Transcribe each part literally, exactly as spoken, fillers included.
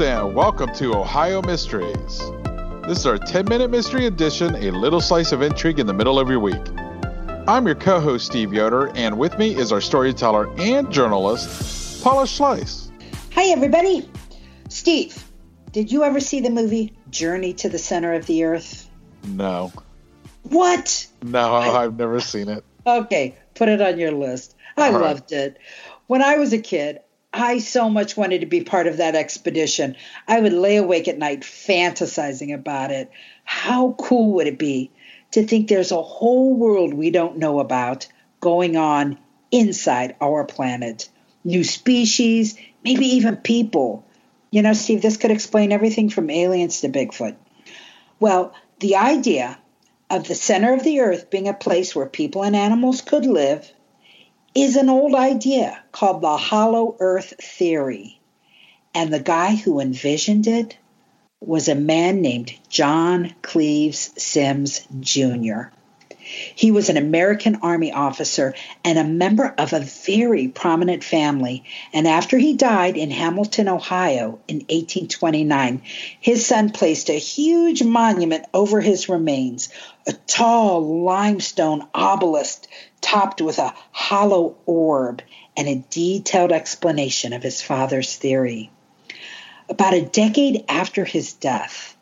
And welcome to Ohio Mysteries. This is our ten-minute mystery edition, a little slice of intrigue in the middle of your week. I'm your co-host, Steve Yoder, and with me is our storyteller and journalist, Paula Schleiss. Hi, everybody. Steve, did you ever see the movie Journey to the Center of the Earth? No. What? No, I, I've never seen it. Okay, put it on your list. I All loved right. it. When I was a kid, I so much wanted to be part of that expedition. I would lay awake at night fantasizing about it. How cool would it be to think there's a whole world we don't know about going on inside our planet? New species, maybe even people. You know, Steve, this could explain everything from aliens to Bigfoot. Well, the idea of the center of the Earth being a place where people and animals could live is an old idea called the Hollow Earth Theory. And the guy who envisioned it was a man named John Cleves Symmes Junior He was an American Army officer and a member of a very prominent family. And after he died in Hamilton, Ohio in eighteen twenty-nine, his son placed a huge monument over his remains, a tall limestone obelisk topped with a hollow orb and a detailed explanation of his father's theory. About a decade after his death,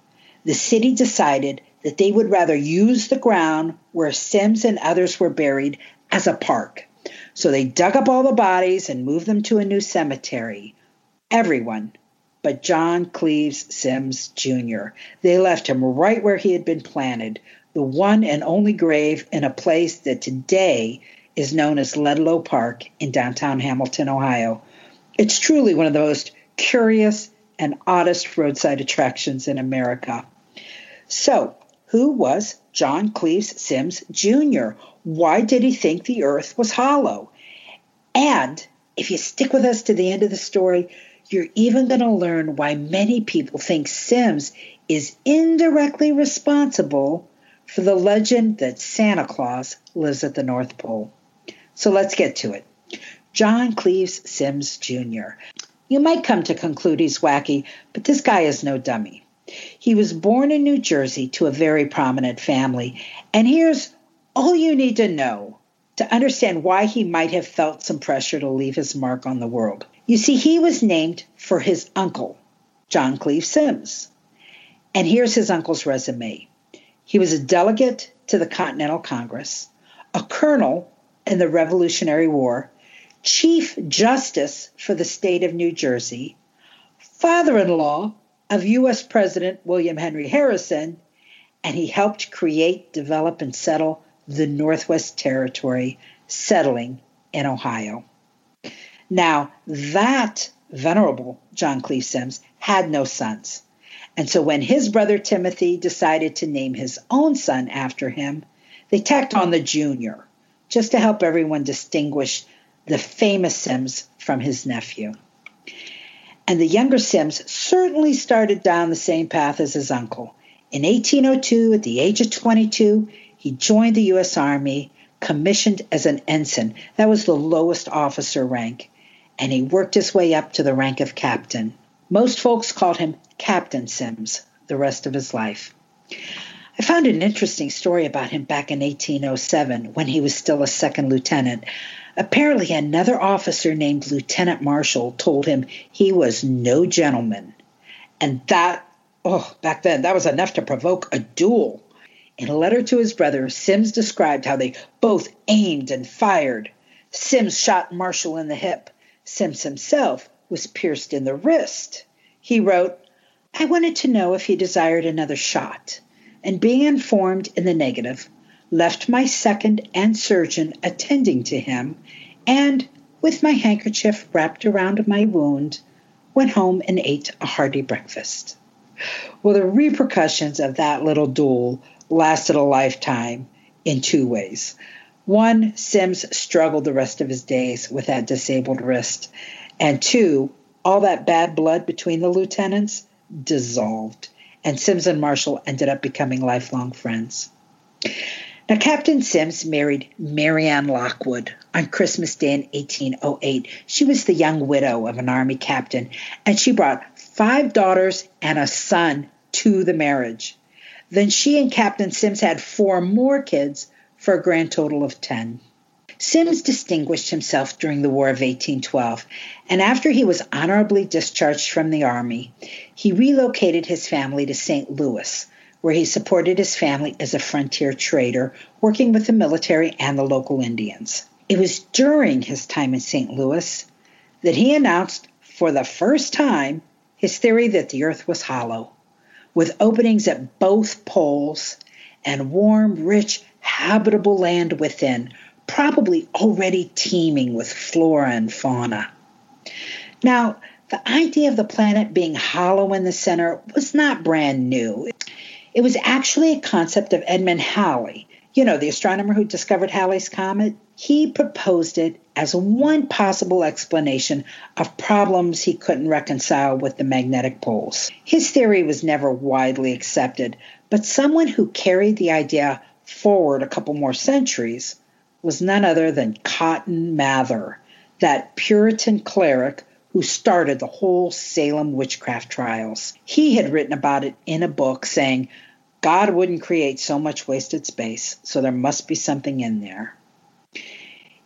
the city decided that they would rather use the ground where Symmes and others were buried as a park. So they dug up all the bodies and moved them to a new cemetery. Everyone but John Cleves Symmes Junior They left him right where he had been planted, the one and only grave in a place that today is known as Ludlow Park in downtown Hamilton, Ohio. It's truly one of the most curious and oddest roadside attractions in America. So, who was John Cleves Symmes Junior? Why did he think the Earth was hollow? And if you stick with us to the end of the story, you're even going to learn why many people think Symmes is indirectly responsible for the legend that Santa Claus lives at the North Pole. So let's get to it. John Cleves Symmes Junior You might come to conclude he's wacky, but this guy is no dummy. He was born in New Jersey to a very prominent family, and here's all you need to know to understand why he might have felt some pressure to leave his mark on the world. You see, he was named for his uncle, John Cleves Symmes, and here's his uncle's resume. He was a delegate to the Continental Congress, a colonel in the Revolutionary War, Chief Justice for the state of New Jersey, father-in-law of U S President William Henry Harrison, and he helped create, develop, and settle the Northwest Territory, settling in Ohio. Now, that venerable John Cleves Symmes had no sons, and so when his brother Timothy decided to name his own son after him, they tacked on the junior, just to help everyone distinguish the famous Symmes from his nephew. And the younger Symmes certainly started down the same path as his uncle. In eighteen oh two, at the age of twenty-two, he joined the U S Army, commissioned as an ensign. That was the lowest officer rank. And he worked his way up to the rank of captain. Most folks called him Captain Symmes the rest of his life. I found an interesting story about him back in eighteen oh seven when he was still a second lieutenant. Apparently, another officer named Lieutenant Marshall told him he was no gentleman. And that, oh, back then, that was enough to provoke a duel. In a letter to his brother, Symmes described how they both aimed and fired. Symmes shot Marshall in the hip. Symmes himself was pierced in the wrist. He wrote, "I wanted to know if he desired another shot, and being informed in the negative, left my second and surgeon attending to him, and, with my handkerchief wrapped around my wound, went home and ate a hearty breakfast." Well, the repercussions of that little duel lasted a lifetime in two ways. One, Symmes struggled the rest of his days with that disabled wrist, and two, all that bad blood between the lieutenants dissolved, and Symmes and Marshall ended up becoming lifelong friends. Now, Captain Symmes married Marianne Lockwood on Christmas Day in eighteen oh eight. She was the young widow of an Army captain, and she brought five daughters and a son to the marriage. Then she and Captain Symmes had four more kids for a grand total of ten. Symmes distinguished himself during the War of eighteen twelve, and after he was honorably discharged from the Army, he relocated his family to Saint Louis, where he supported his family as a frontier trader, working with the military and the local Indians. It was during his time in Saint Louis that he announced, for the first time, his theory that the Earth was hollow, with openings at both poles and warm, rich, habitable land within, probably already teeming with flora and fauna. Now, the idea of the planet being hollow in the center was not brand new. It was actually a concept of Edmund Halley, you know, the astronomer who discovered Halley's comet. He proposed it as one possible explanation of problems he couldn't reconcile with the magnetic poles. His theory was never widely accepted, but someone who carried the idea forward a couple more centuries was none other than Cotton Mather, that Puritan cleric who started the whole Salem witchcraft trials. He had written about it in a book saying, "God wouldn't create so much wasted space, so there must be something in there."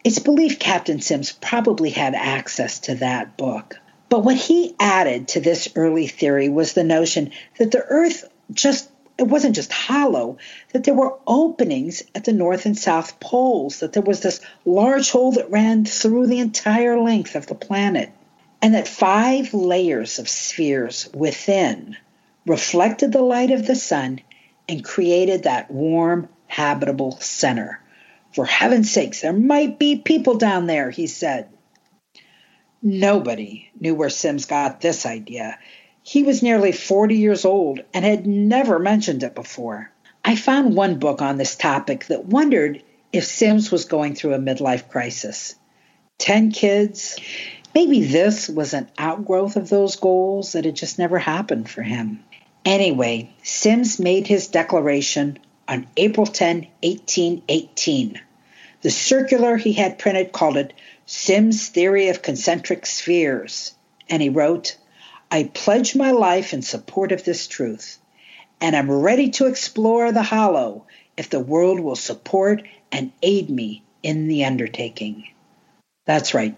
It's believed Captain Symmes probably had access to that book. But what he added to this early theory was the notion that the Earth just It wasn't just hollow, that there were openings at the North and South Poles, that there was this large hole that ran through the entire length of the planet, and that five layers of spheres within reflected the light of the sun and created that warm, habitable center. "For heaven's sakes, there might be people down there," he said. Nobody knew where Symmes got this idea. He was nearly forty years old and had never mentioned it before. I found one book on this topic that wondered if Symmes was going through a midlife crisis. Ten kids. Maybe this was an outgrowth of those goals that had just never happened for him. Anyway, Symmes made his declaration on April tenth, eighteen eighteen. The circular he had printed called it Symmes' Theory of Concentric Spheres, and he wrote, "I pledge my life in support of this truth, and I'm ready to explore the hollow if the world will support and aid me in the undertaking." That's right.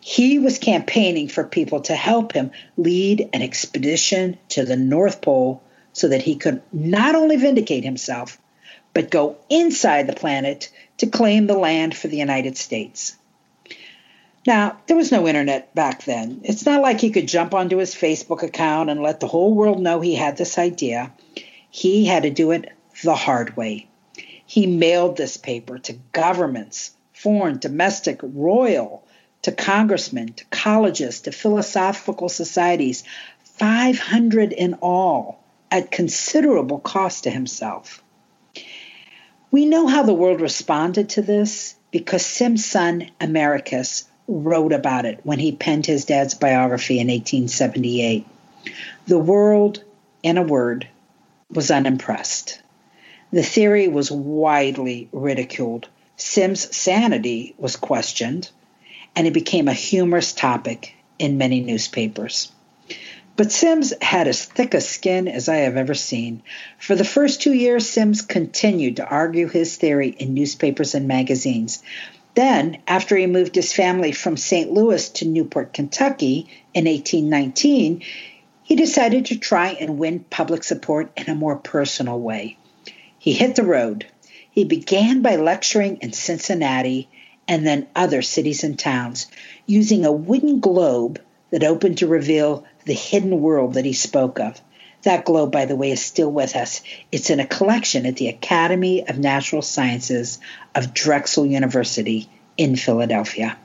He was campaigning for people to help him lead an expedition to the North Pole so that he could not only vindicate himself, but go inside the planet to claim the land for the United States. Now, there was no internet back then. It's not like he could jump onto his Facebook account and let the whole world know he had this idea. He had to do it the hard way. He mailed this paper to governments, foreign, domestic, royal, to congressmen, to colleges, to philosophical societies, five hundred in all, at considerable cost to himself. We know how the world responded to this because Simpson Americus wrote about it when he penned his dad's biography in eighteen seventy-eight. The world, in a word, was unimpressed. The theory was widely ridiculed. Symmes' sanity was questioned, and it became a humorous topic in many newspapers. But Symmes had as thick a skin as I have ever seen. For the first two years, Symmes continued to argue his theory in newspapers and magazines. Then, after he moved his family from Saint Louis to Newport, Kentucky in eighteen nineteen, he decided to try and win public support in a more personal way. He hit the road. He began by lecturing in Cincinnati and then other cities and towns, using a wooden globe that opened to reveal the hidden world that he spoke of. That globe, by the way, is still with us. It's in a collection at the Academy of Natural Sciences of Drexel University in Philadelphia.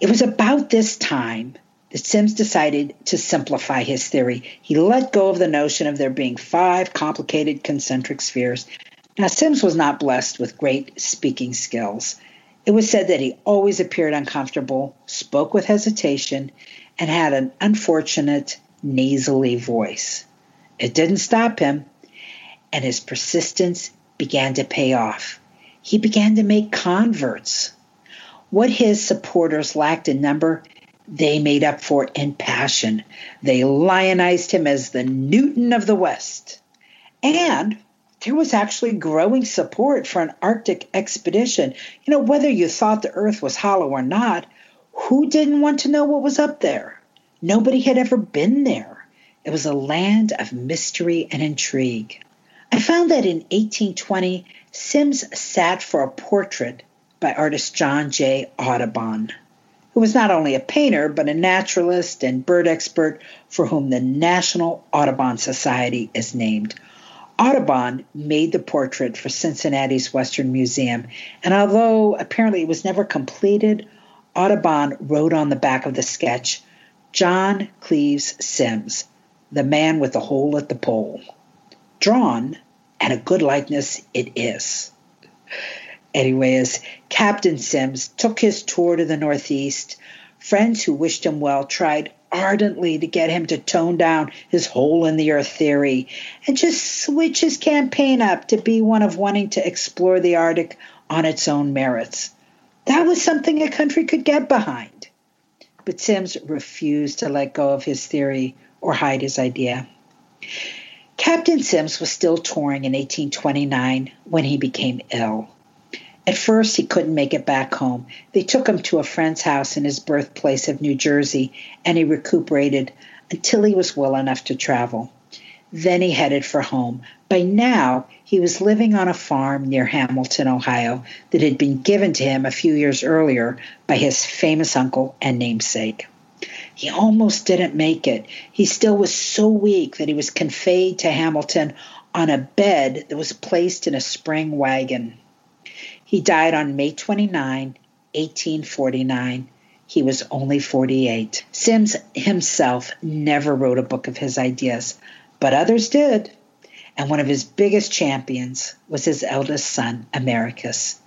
It was about this time that Symmes decided to simplify his theory. He let go of the notion of there being five complicated concentric spheres. Now, Symmes was not blessed with great speaking skills. It was said that he always appeared uncomfortable, spoke with hesitation, and had an unfortunate nasally voice. It didn't stop him, and his persistence began to pay off. He began to make converts. What his supporters lacked in number, they made up for in passion. They lionized him as the Newton of the West. And there was actually growing support for an Arctic expedition. You know, whether you thought the Earth was hollow or not, who didn't want to know what was up there? Nobody had ever been there. It was a land of mystery and intrigue. I found that in eighteen twenty, Symmes sat for a portrait by artist John J. Audubon, who was not only a painter, but a naturalist and bird expert for whom the National Audubon Society is named. Audubon made the portrait for Cincinnati's Western Museum, and although apparently it was never completed, Audubon wrote on the back of the sketch, "John Cleves Symmes, the man with the hole at the pole. Drawn, and a good likeness it is." Anyway, as Captain Symmes took his tour to the Northeast, friends who wished him well tried ardently to get him to tone down his hole-in-the-earth theory and just switch his campaign up to be one of wanting to explore the Arctic on its own merits. That was something a country could get behind. But Symmes refused to let go of his theory or hide his idea. Captain Symmes was still touring in eighteen twenty-nine when he became ill. At first, he couldn't make it back home. They took him to a friend's house in his birthplace of New Jersey, and he recuperated until he was well enough to travel. Then he headed for home. By now, he was living on a farm near Hamilton, Ohio, that had been given to him a few years earlier by his famous uncle and namesake. He almost didn't make it. He still was so weak that he was conveyed to Hamilton on a bed that was placed in a spring wagon. He died on May twenty-ninth, eighteen forty-nine. He was only forty-eight. Symmes himself never wrote a book of his ideas, but others did, and one of his biggest champions was his eldest son, Americus.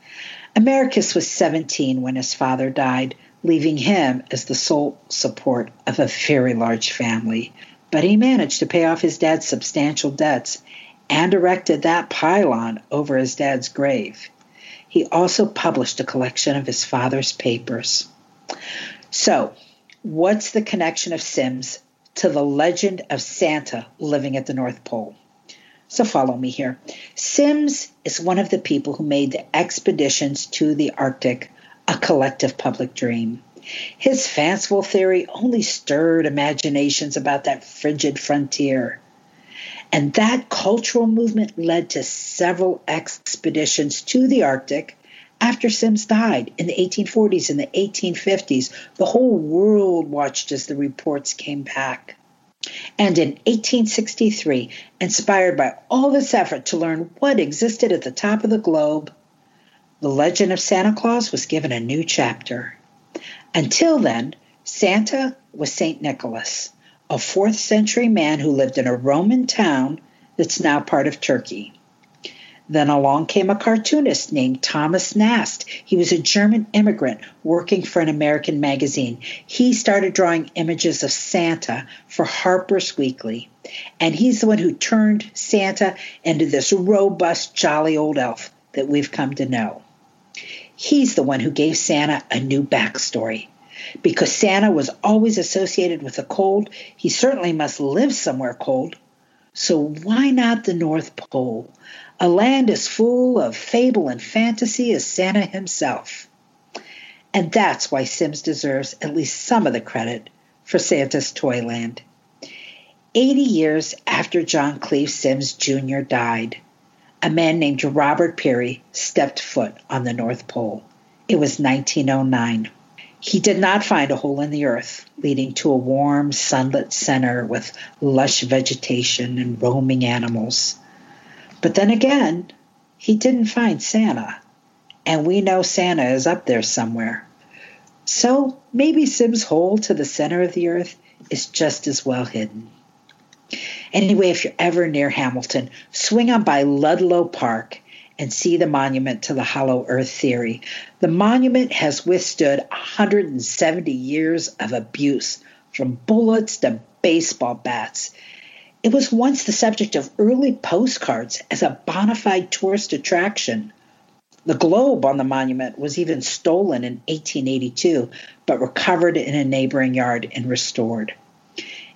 Americus was seventeen when his father died, leaving him as the sole support of a very large family. But he managed to pay off his dad's substantial debts and erected that pylon over his dad's grave. He also published a collection of his father's papers. So, what's the connection of Symmes to the legend of Santa living at the North Pole? So follow me here. Symmes is one of the people who made the expeditions to the Arctic a collective public dream. His fanciful theory only stirred imaginations about that frigid frontier. And that cultural movement led to several expeditions to the Arctic after Symmes died in the eighteen forties and the eighteen fifties. The whole world watched as the reports came back. And in eighteen sixty-three, inspired by all this effort to learn what existed at the top of the globe, the legend of Santa Claus was given a new chapter. Until then, Santa was Saint Nicholas, a fourth century man who lived in a Roman town that's now part of Turkey. Then along came a cartoonist named Thomas Nast. He was a German immigrant working for an American magazine. He started drawing images of Santa for Harper's Weekly, and he's the one who turned Santa into this robust, jolly old elf that we've come to know. He's the one who gave Santa a new backstory. Because Santa was always associated with the cold, he certainly must live somewhere cold. So why not the North Pole, a land as full of fable and fantasy as Santa himself? And that's why Symmes deserves at least some of the credit for Santa's Toyland. Eighty years after John Cleves Symmes Junior died, a man named Robert Peary stepped foot on the North Pole. It was nineteen oh nine. He did not find a hole in the earth leading to a warm, sunlit center with lush vegetation and roaming animals. But then again, he didn't find Santa, and we know Santa is up there somewhere. So maybe Symmes' hole to the center of the earth is just as well hidden. Anyway, if you're ever near Hamilton, swing on by Ludlow Park and see the monument to the hollow earth theory. The monument has withstood one hundred seventy years of abuse, from bullets to baseball bats. It was once the subject of early postcards as a bona fide tourist attraction. The globe on the monument was even stolen in eighteen eighty-two, but recovered in a neighboring yard and restored.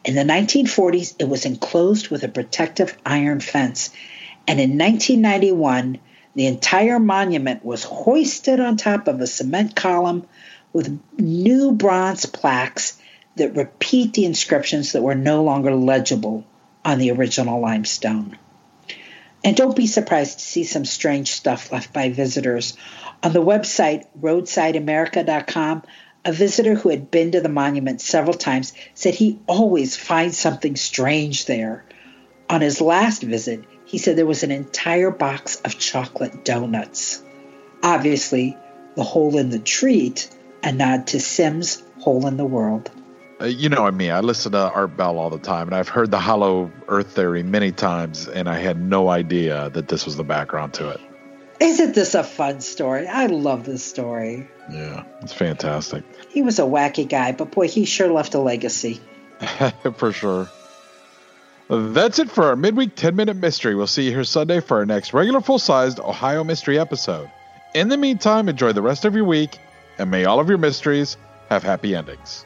In the nineteen forties, it was enclosed with a protective iron fence, and in nineteen ninety-one, the entire monument was hoisted on top of a cement column with new bronze plaques that repeat the inscriptions that were no longer legible on the original limestone. And don't be surprised to see some strange stuff left by visitors. On the website roadside america dot com, a visitor who had been to the monument several times said he always finds something strange there. On his last visit, he said there was an entire box of chocolate donuts. Obviously, the hole in the treat, a nod to Symmes' hole in the world. Uh, you know me, I listen to Art Bell all the time, and I've heard the hollow earth theory many times, and I had no idea that this was the background to it. Isn't this a fun story? I love this story. Yeah, it's fantastic. He was a wacky guy, but boy, he sure left a legacy. For sure. That's it for our midweek ten-minute mystery. We'll see you here Sunday for our next regular full-sized Ohio mystery episode. In the meantime, enjoy the rest of your week, and may all of your mysteries have happy endings.